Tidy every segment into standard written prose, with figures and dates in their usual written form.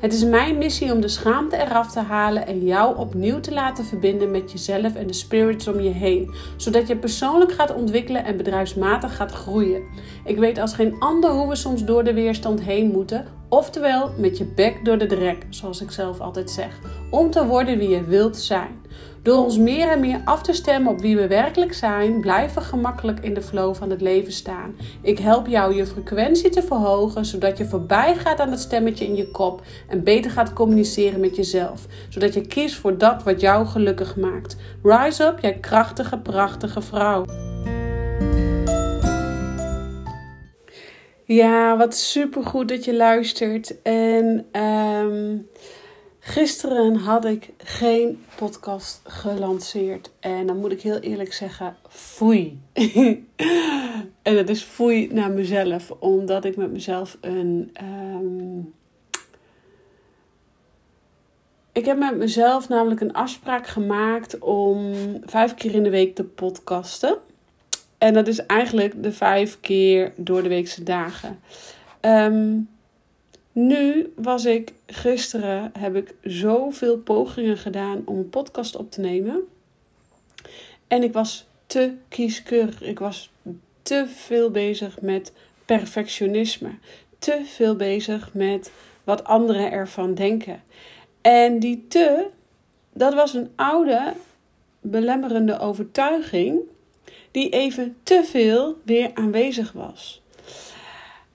Het is mijn missie om de schaamte eraf te halen en jou opnieuw te laten verbinden met jezelf en de spirits om je heen. Zodat je persoonlijk gaat ontwikkelen en bedrijfsmatig gaat groeien. Ik weet als geen ander hoe we soms door de weerstand heen moeten, oftewel met je bek door de drek, zoals ik zelf altijd zeg, om te worden wie je wilt zijn. Door ons meer en meer af te stemmen op wie we werkelijk zijn, blijven we gemakkelijk in de flow van het leven staan. Ik help jou je frequentie te verhogen, zodat je voorbij gaat aan dat stemmetje in je kop en beter gaat communiceren met jezelf. Zodat je kiest voor dat wat jou gelukkig maakt. Rise up, jij krachtige, prachtige vrouw. Ja, wat supergoed dat je luistert. En gisteren had ik geen podcast gelanceerd. En dan moet ik heel eerlijk zeggen, foei. En dat is foei naar mezelf. Omdat ik met mezelf Ik heb met mezelf namelijk een afspraak gemaakt om 5 keer in de week te podcasten. En dat is eigenlijk de 5 keer door de weekse dagen. Gisteren heb ik zoveel pogingen gedaan om een podcast op te nemen. En ik was te kieskeurig. Ik was te veel bezig met perfectionisme. Te veel bezig met wat anderen ervan denken. En die te, dat was een oude belemmerende overtuiging die even te veel weer aanwezig was.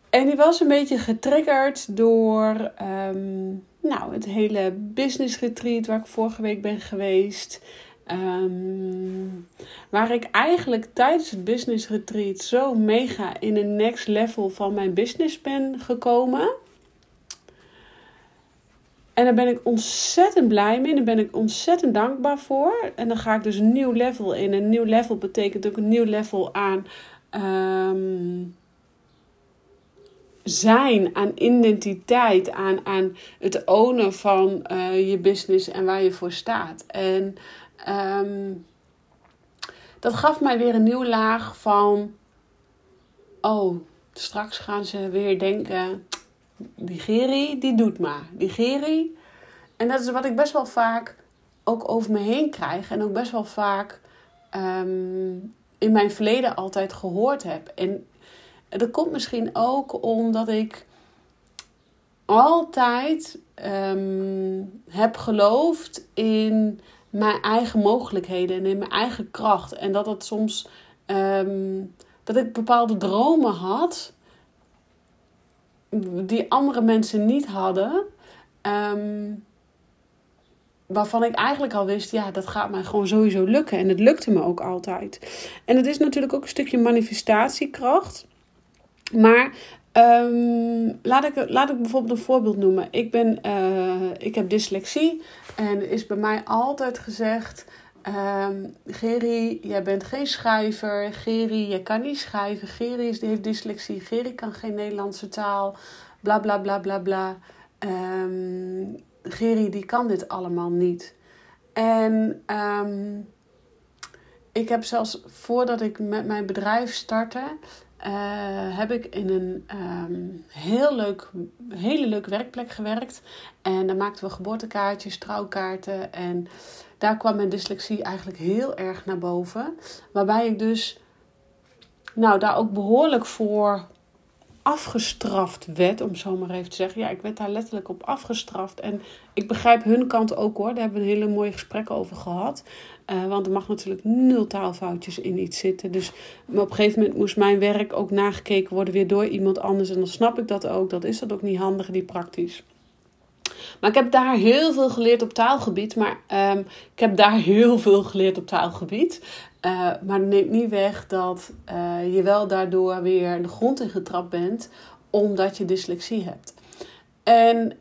En die was een beetje getriggerd door het hele business retreat waar ik vorige week ben geweest. Waar ik eigenlijk tijdens het business retreat zo mega in een next level van mijn business ben gekomen. En daar ben ik ontzettend blij mee. Daar ben ik ontzettend dankbaar voor. En dan ga ik dus een nieuw level in. Een nieuw level betekent ook een nieuw level aan zijn, aan identiteit, aan het ownen van je business en waar je voor staat. En dat gaf mij weer een nieuwe laag van, oh, straks gaan ze weer denken, die Geri, die doet maar. Die Geri. En dat is wat ik best wel vaak ook over me heen krijg. En ook best wel vaak in mijn verleden altijd gehoord heb. En dat komt misschien ook omdat ik altijd heb geloofd in mijn eigen mogelijkheden. En in mijn eigen kracht. En dat het soms dat ik bepaalde dromen had die andere mensen niet hadden, waarvan ik eigenlijk al wist, ja, dat gaat mij gewoon sowieso lukken. En het lukte me ook altijd. En het is natuurlijk ook een stukje manifestatiekracht. Maar laat ik bijvoorbeeld een voorbeeld noemen. Ik heb dyslexie en is bij mij altijd gezegd, Geri, jij bent geen schrijver. Geri, jij kan niet schrijven. Geri heeft dyslexie. Geri kan geen Nederlandse taal. Bla, bla, bla, bla, bla. Geri, die kan dit allemaal niet. En ik heb zelfs voordat ik met mijn bedrijf startte, heb ik in een hele leuke werkplek gewerkt. En daar maakten we geboortekaartjes, trouwkaarten. En daar kwam mijn dyslexie eigenlijk heel erg naar boven. Waarbij ik dus daar ook behoorlijk voor afgestraft werd, om zo maar even te zeggen. Ja, ik werd daar letterlijk op afgestraft. En ik begrijp hun kant ook hoor. Daar hebben we een hele mooie gesprekken over gehad. Want er mag natuurlijk 0 taalfoutjes in iets zitten. Dus maar op een gegeven moment moest mijn werk ook nagekeken worden weer door iemand anders. En dan snap ik dat ook. Dat is dat ook niet handig, die praktisch. Maar ik heb daar heel veel geleerd op taalgebied. Maar dat neemt niet weg dat je wel daardoor weer de grond in getrapt bent, omdat je dyslexie hebt. En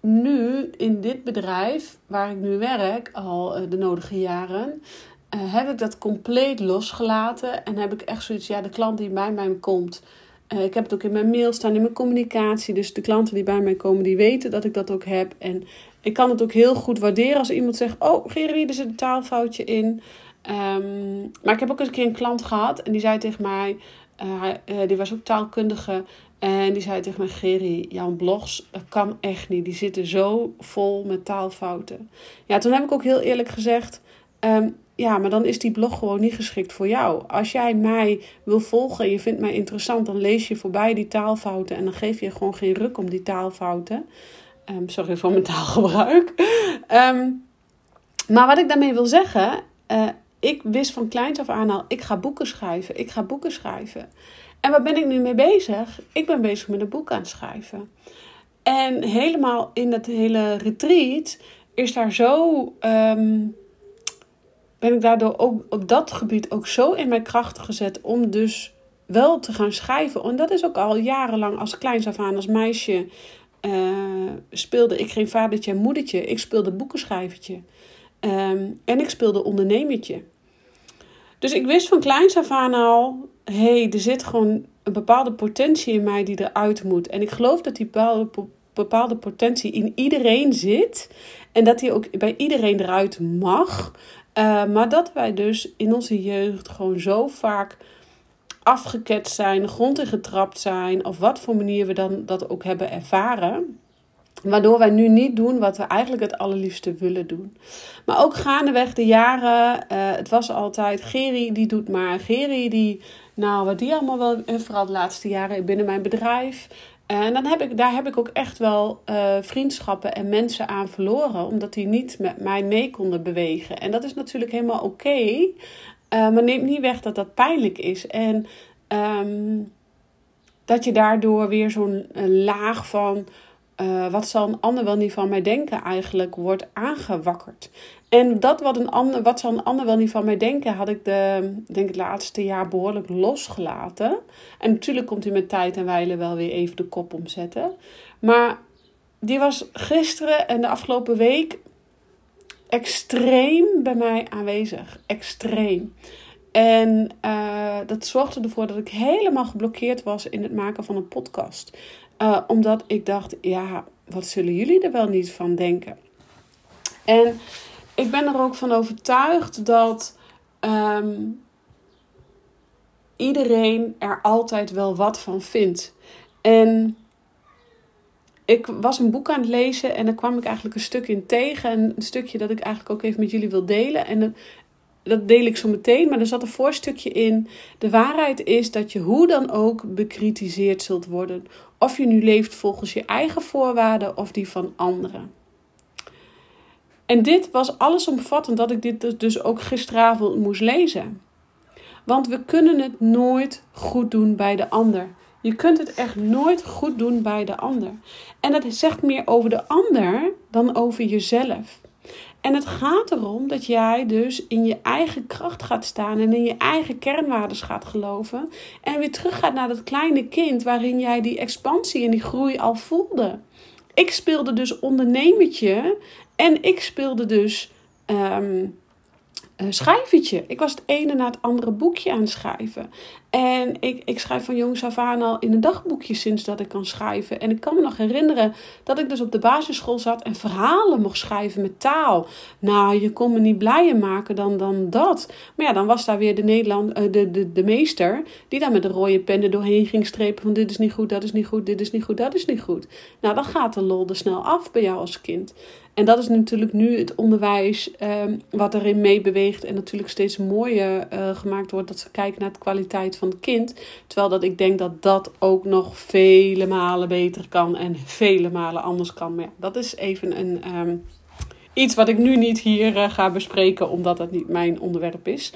nu in dit bedrijf, waar ik nu werk, al de nodige jaren, heb ik dat compleet losgelaten. En heb ik echt zoiets, ja, de klant die bij mij komt, Ik heb het ook in mijn mail staan, in mijn communicatie. Dus de klanten die bij mij komen, die weten dat ik dat ook heb. En ik kan het ook heel goed waarderen als iemand zegt... Oh, Gerrie, er zit een taalfoutje in. Maar ik heb ook eens een keer een klant gehad. En die zei tegen mij... die was ook taalkundige. En die zei tegen mij... Gerrie, jouw blogs kan echt niet. Die zitten zo vol met taalfouten. Ja, toen heb ik ook heel eerlijk gezegd... Ja, maar dan is die blog gewoon niet geschikt voor jou. Als jij mij wil volgen en je vindt mij interessant... dan lees je voorbij die taalfouten... en dan geef je gewoon geen ruk om die taalfouten. Sorry voor mijn taalgebruik. Maar wat ik daarmee wil zeggen... ik wist van kleins af aan al... ik ga boeken schrijven. En waar ben ik nu mee bezig? Ik ben bezig met een boek aan het schrijven. En helemaal in dat hele retreat... is daar zo... ben ik daardoor ook op dat gebied ook zo in mijn kracht gezet om dus wel te gaan schrijven. En dat is ook al jarenlang als kleins af aan, als meisje, speelde ik geen vadertje en moedertje. Ik speelde boekenschrijvertje. En ik speelde ondernemertje. Dus ik wist van kleins af aan al, er zit gewoon een bepaalde potentie in mij die eruit moet. En ik geloof dat die bepaalde potentie in iedereen zit. En dat die ook bij iedereen eruit mag. Maar dat wij dus in onze jeugd gewoon zo vaak afgeketst zijn, de grond in getrapt zijn, of wat voor manier we dan dat ook hebben ervaren. Waardoor wij nu niet doen wat we eigenlijk het allerliefste willen doen. Maar ook gaandeweg de jaren, het was altijd Gerrie die doet maar. Gerrie die, wat die allemaal wel, en vooral de laatste jaren binnen mijn bedrijf. En dan heb ik ook echt wel vriendschappen en mensen aan verloren. Omdat die niet met mij mee konden bewegen. En dat is natuurlijk helemaal oké. Maar neemt niet weg dat dat pijnlijk is. En dat je daardoor weer zo'n laag van... wat zal een ander wel niet van mij denken eigenlijk wordt aangewakkerd. En dat wat zal een ander wel niet van mij denken... had ik het laatste jaar behoorlijk losgelaten. En natuurlijk komt hij met tijd en wijle wel weer even de kop omzetten. Maar die was gisteren en de afgelopen week extreem bij mij aanwezig. Extreem. En dat zorgde ervoor dat ik helemaal geblokkeerd was in het maken van een podcast... omdat ik dacht, wat zullen jullie er wel niet van denken? En ik ben er ook van overtuigd dat iedereen er altijd wel wat van vindt. En ik was een boek aan het lezen en daar kwam ik eigenlijk een stuk in tegen. Een stukje dat ik eigenlijk ook even met jullie wil delen. En dat deel ik zo meteen, maar er zat een voorstukje in. De waarheid is dat je hoe dan ook bekritiseerd zult worden... Of je nu leeft volgens je eigen voorwaarden of die van anderen. En dit was allesomvattend dat ik dit dus ook gisteravond moest lezen. Want we kunnen het nooit goed doen bij de ander. Je kunt het echt nooit goed doen bij de ander. En dat zegt meer over de ander dan over jezelf. En het gaat erom dat jij dus in je eigen kracht gaat staan en in je eigen kernwaardes gaat geloven. En weer terug gaat naar dat kleine kind waarin jij die expansie en die groei al voelde. Ik speelde dus ondernemertje en ik speelde dus schrijvertje. Ik was het ene na het andere boekje aan het schrijven. En ik schrijf van jongs af aan al in een dagboekje sinds dat ik kan schrijven. En ik kan me nog herinneren dat ik dus op de basisschool zat en verhalen mocht schrijven met taal. Je kon me niet blijer maken dan dat. Maar dan was daar weer de meester die daar met de rode pen er doorheen ging strepen van dit is niet goed, dat is niet goed, dit is niet goed, dat is niet goed. Dan gaat de lol er snel af bij jou als kind. En dat is natuurlijk nu het onderwijs wat erin meebeweegt en natuurlijk steeds mooier gemaakt wordt dat ze kijken naar de kwaliteit van het kind. Terwijl dat ik denk dat ook nog vele malen beter kan en vele malen anders kan. Maar dat is even iets wat ik nu niet hier ga bespreken, omdat dat niet mijn onderwerp is.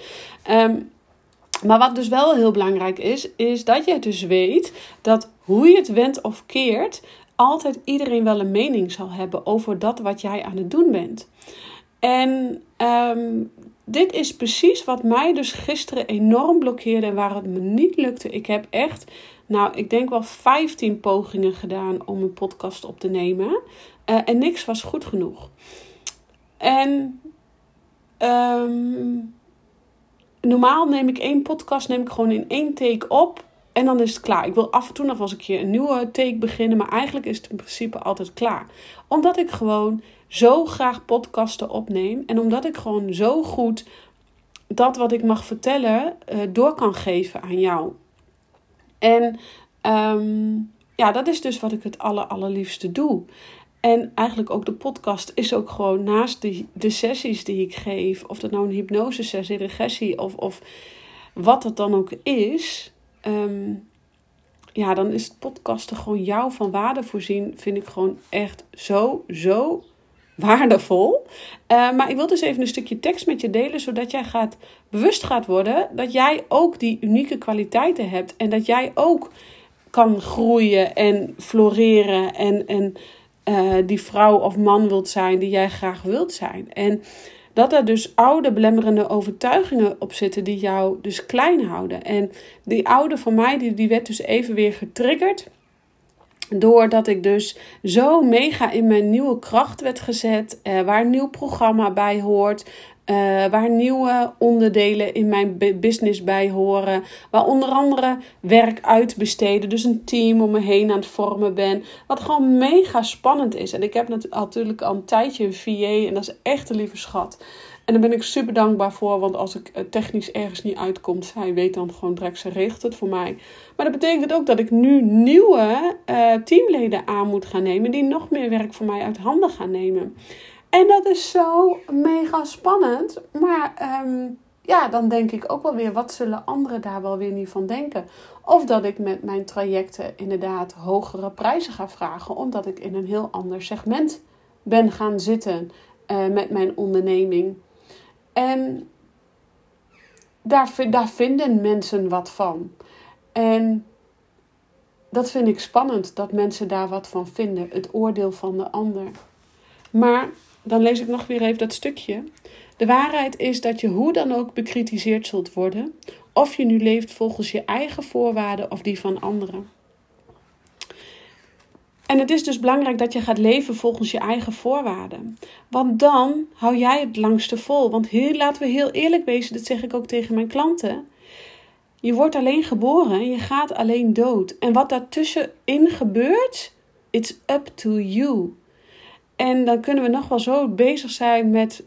Maar wat dus wel heel belangrijk is dat je dus weet dat hoe je het wendt of keert... altijd iedereen wel een mening zal hebben over dat wat jij aan het doen bent. En dit is precies wat mij dus gisteren enorm blokkeerde en waar het me niet lukte. Ik heb echt, ik denk wel 15 pogingen gedaan om een podcast op te nemen. En niks was goed genoeg. En normaal neem ik één podcast gewoon in één take op. En dan is het klaar. Ik wil af en toe nog wel eens een keer een nieuwe take beginnen. Maar eigenlijk is het in principe altijd klaar. Omdat ik gewoon zo graag podcasten opneem. En omdat ik gewoon zo goed dat wat ik mag vertellen door kan geven aan jou. En ja, dat is dus wat ik het allerliefste doe. En eigenlijk ook de podcast is ook gewoon naast de sessies die ik geef. Of dat nou een hypnose sessie, regressie of wat het dan ook is. Ja, dan is het podcasten gewoon jou van waarde voorzien, vind ik gewoon echt zo waardevol. Maar ik wil dus even een stukje tekst met je delen, zodat jij bewust gaat worden dat jij ook die unieke kwaliteiten hebt. En dat jij ook kan groeien en floreren en die vrouw of man wilt zijn die jij graag wilt zijn. En dat er dus oude belemmerende overtuigingen op zitten die jou dus klein houden. En die oude van mij, die werd dus even weer getriggerd. Doordat ik dus zo mega in mijn nieuwe kracht werd gezet. Waar een nieuw programma bij hoort. Waar nieuwe onderdelen in mijn business bij horen. Waar onder andere werk uitbesteden. Dus een team om me heen aan het vormen ben. Wat gewoon mega spannend is. En ik heb natuurlijk al een tijdje een VA. En dat is echt een lieve schat. En daar ben ik super dankbaar voor. Want als ik technisch ergens niet uitkom. Zij weet dan gewoon direct, ze regelt het voor mij. Maar dat betekent ook dat ik nu nieuwe teamleden aan moet gaan nemen. Die nog meer werk voor mij uit handen gaan nemen. En dat is zo mega spannend. Maar ja, dan denk ik ook wel weer, wat zullen anderen daar wel weer niet van denken? Of dat ik met mijn trajecten inderdaad hogere prijzen ga vragen. Omdat ik in een heel ander segment ben gaan zitten met mijn onderneming. En daar vinden mensen wat van. En dat vind ik spannend, dat mensen daar wat van vinden. Het oordeel van de ander. Maar dan lees ik nog weer even dat stukje. De waarheid is dat je hoe dan ook bekritiseerd zult worden. Of je nu leeft volgens je eigen voorwaarden of die van anderen. En het is dus belangrijk dat je gaat leven volgens je eigen voorwaarden. Want dan hou jij het langste vol. Want hier, laten we heel eerlijk wezen, dat zeg ik ook tegen mijn klanten. Je wordt alleen geboren en je gaat alleen dood. En wat daartussenin gebeurt, it's up to you. En dan kunnen we nog wel zo bezig zijn met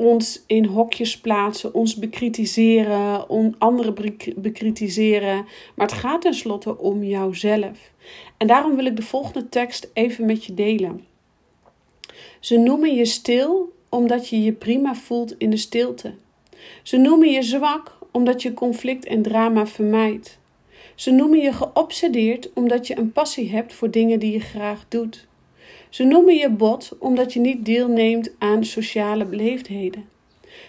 ons in hokjes plaatsen, ons bekritiseren, anderen bekritiseren. Maar het gaat tenslotte om jouzelf. En daarom wil ik de volgende tekst even met je delen. Ze noemen je stil omdat je je prima voelt in de stilte. Ze noemen je zwak omdat je conflict en drama vermijdt. Ze noemen je geobsedeerd omdat je een passie hebt voor dingen die je graag doet. Ze noemen je bot omdat je niet deelneemt aan sociale beleefdheden.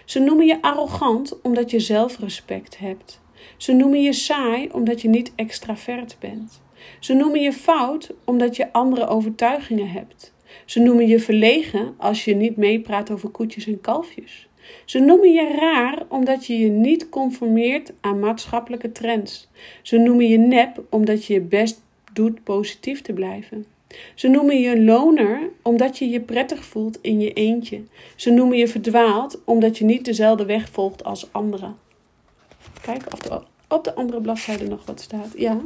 Ze noemen je arrogant omdat je zelfrespect hebt. Ze noemen je saai omdat je niet extravert bent. Ze noemen je fout omdat je andere overtuigingen hebt. Ze noemen je verlegen als je niet meepraat over koetjes en kalfjes. Ze noemen je raar omdat je je niet conformeert aan maatschappelijke trends. Ze noemen je nep omdat je je best doet positief te blijven. Ze noemen je loner omdat je je prettig voelt in je eentje. Ze noemen je verdwaald omdat je niet dezelfde weg volgt als anderen. Kijk of er op de andere bladzijde nog wat staat. Ja.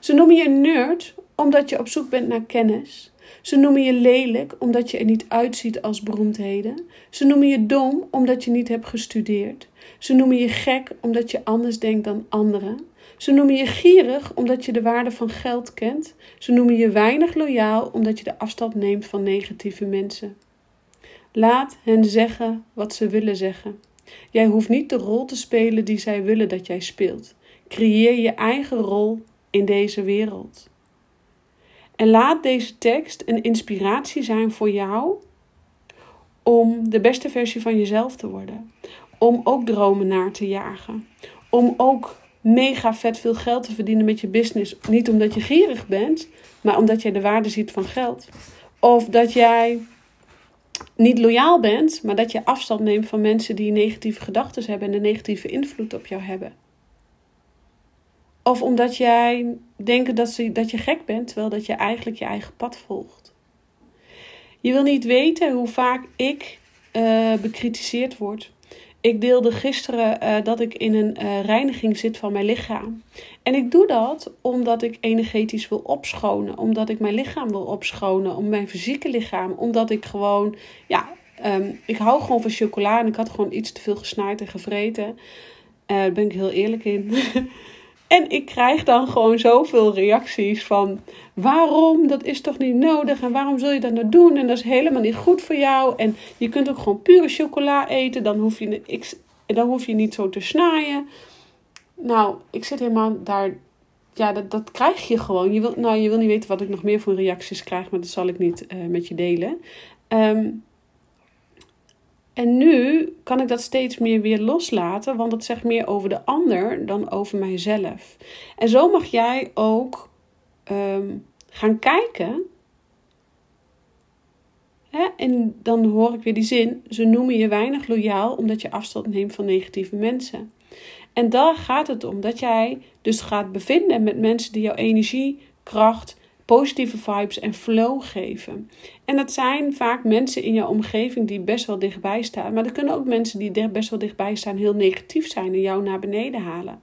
Ze noemen je nerd omdat je op zoek bent naar kennis. Ze noemen je lelijk omdat je er niet uitziet als beroemdheden. Ze noemen je dom omdat je niet hebt gestudeerd. Ze noemen je gek omdat je anders denkt dan anderen. Ze noemen je gierig omdat je de waarde van geld kent. Ze noemen je weinig loyaal omdat je de afstand neemt van negatieve mensen. Laat hen zeggen wat ze willen zeggen. Jij hoeft niet de rol te spelen die zij willen dat jij speelt. Creëer je eigen rol in deze wereld. En laat deze tekst een inspiratie zijn voor jou om de beste versie van jezelf te worden. Om ook dromen na te jagen. Om ook mega vet veel geld te verdienen met je business. Niet omdat je gierig bent, maar omdat jij de waarde ziet van geld. Of dat jij niet loyaal bent, maar dat je afstand neemt van mensen die negatieve gedachten hebben en een negatieve invloed op jou hebben. Of omdat jij denkt dat je gek bent, terwijl dat je eigenlijk je eigen pad volgt. Je wil niet weten hoe vaak ik bekritiseerd word. Ik deelde gisteren dat ik in een reiniging zit van mijn lichaam. En ik doe dat omdat ik energetisch wil opschonen. Omdat ik mijn lichaam wil opschonen. Om mijn fysieke lichaam. Omdat ik gewoon... Ja, ik hou gewoon van chocola. En ik had gewoon iets te veel gesnaaid en gevreten. Daar ben ik heel eerlijk in. En ik krijg dan gewoon zoveel reacties van... Waarom? Dat is toch niet nodig? En waarom zul je dat nou doen? En dat is helemaal niet goed voor jou. En je kunt ook gewoon pure chocola eten. Dan hoef je niet zo te snaaien. Nou, ik zit helemaal daar... Ja, dat krijg je gewoon. Je wil niet weten wat ik nog meer voor reacties krijg. Maar dat zal ik niet met je delen. En nu kan ik dat steeds meer weer loslaten, want dat zegt meer over de ander dan over mijzelf. En zo mag jij ook gaan kijken. Hè? En dan hoor ik weer die zin, ze noemen je weinig loyaal omdat je afstand neemt van negatieve mensen. En daar gaat het om, dat jij dus gaat bevinden met mensen die jouw energie, kracht, positieve vibes en flow geven. En dat zijn vaak mensen in jouw omgeving die best wel dichtbij staan. Maar er kunnen ook mensen die best wel dichtbij staan heel negatief zijn en jou naar beneden halen.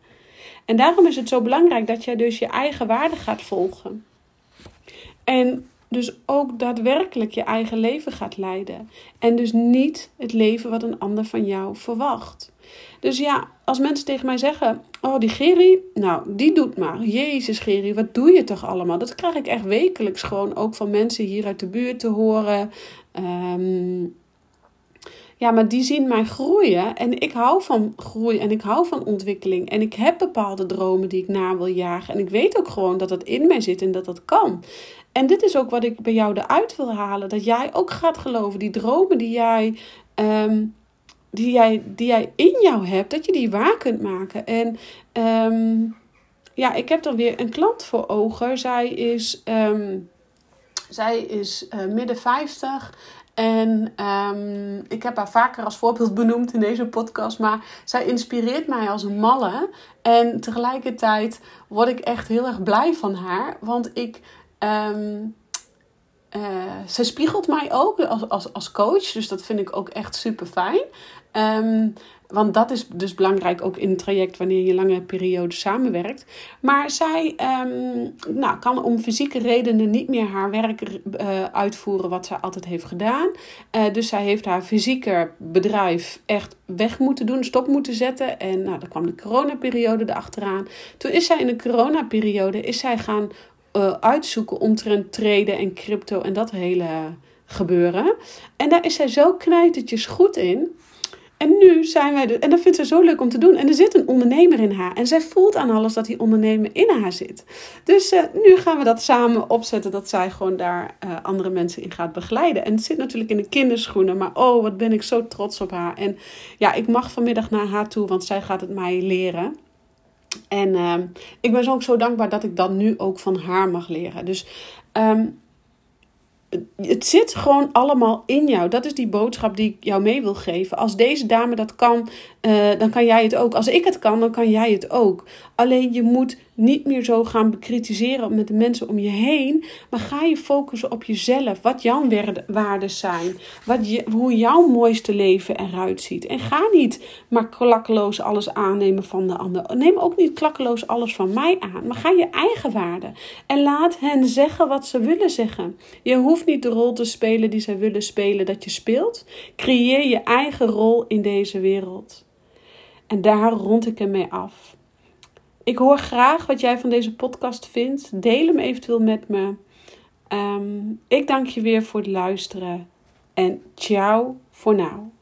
En daarom is het zo belangrijk dat jij dus je eigen waarde gaat volgen. En dus ook daadwerkelijk je eigen leven gaat leiden. En dus niet het leven wat een ander van jou verwacht. Dus ja, als mensen tegen mij zeggen... Oh, die Gerrie, nou, die doet maar. Jezus Gerrie, wat doe je toch allemaal? Dat krijg ik echt wekelijks gewoon ook van mensen hier uit de buurt te horen. Ja, maar die zien mij groeien. En ik hou van groei en ik hou van ontwikkeling. En ik heb bepaalde dromen die ik na wil jagen. En ik weet ook gewoon dat dat in mij zit en dat dat kan. En dit is ook wat ik bij jou eruit wil halen. Dat jij ook gaat geloven. Die dromen die jij in jou hebt, dat je die waar kunt maken. En ik heb dan weer een klant voor ogen. Zij is midden 50 en ik heb haar vaker als voorbeeld benoemd in deze podcast. Maar zij inspireert mij als een malle. En tegelijkertijd word ik echt heel erg blij van haar. Want ik... zij spiegelt mij ook als coach, dus dat vind ik ook echt super fijn. Want dat is dus belangrijk ook in het traject wanneer je lange perioden samenwerkt. Maar zij kan om fysieke redenen niet meer haar werk uitvoeren wat zij altijd heeft gedaan. Dus zij heeft haar fysieke bedrijf echt weg moeten doen, stop moeten zetten. En nou, dan kwam de coronaperiode erachteraan. Toen is zij in de coronaperiode gaan... uitzoeken omtrent traden en crypto en dat hele gebeuren. En daar is zij zo knijtertjes goed in. En nu zijn wij... En dat vindt ze zo leuk om te doen. En er zit een ondernemer in haar. En zij voelt aan alles dat die ondernemer in haar zit. Dus nu gaan we dat samen opzetten. Dat zij gewoon daar andere mensen in gaat begeleiden. En het zit natuurlijk in de kinderschoenen. Maar oh, wat ben ik zo trots op haar. En ja, ik mag vanmiddag naar haar toe. Want zij gaat het mij leren. En ik ben ook zo dankbaar dat ik dat nu ook van haar mag leren. Dus het zit gewoon allemaal in jou. Dat is die boodschap die ik jou mee wil geven. Als deze dame dat kan, dan kan jij het ook. Als ik het kan, dan kan jij het ook. Alleen je moet niet meer zo gaan bekritiseren met de mensen om je heen. Maar ga je focussen op jezelf. Wat jouw waarden zijn. Hoe jouw mooiste leven eruit ziet. En ga niet maar klakkeloos alles aannemen van de ander. Neem ook niet klakkeloos alles van mij aan. Maar ga je eigen waarden. En laat hen zeggen wat ze willen zeggen. Je hoeft niet de rol te spelen die zij willen spelen dat je speelt. Creëer je eigen rol in deze wereld. En daar rond ik hem mee af. Ik hoor graag wat jij van deze podcast vindt. Deel hem eventueel met me. Ik dank je weer voor het luisteren. En ciao voor nu.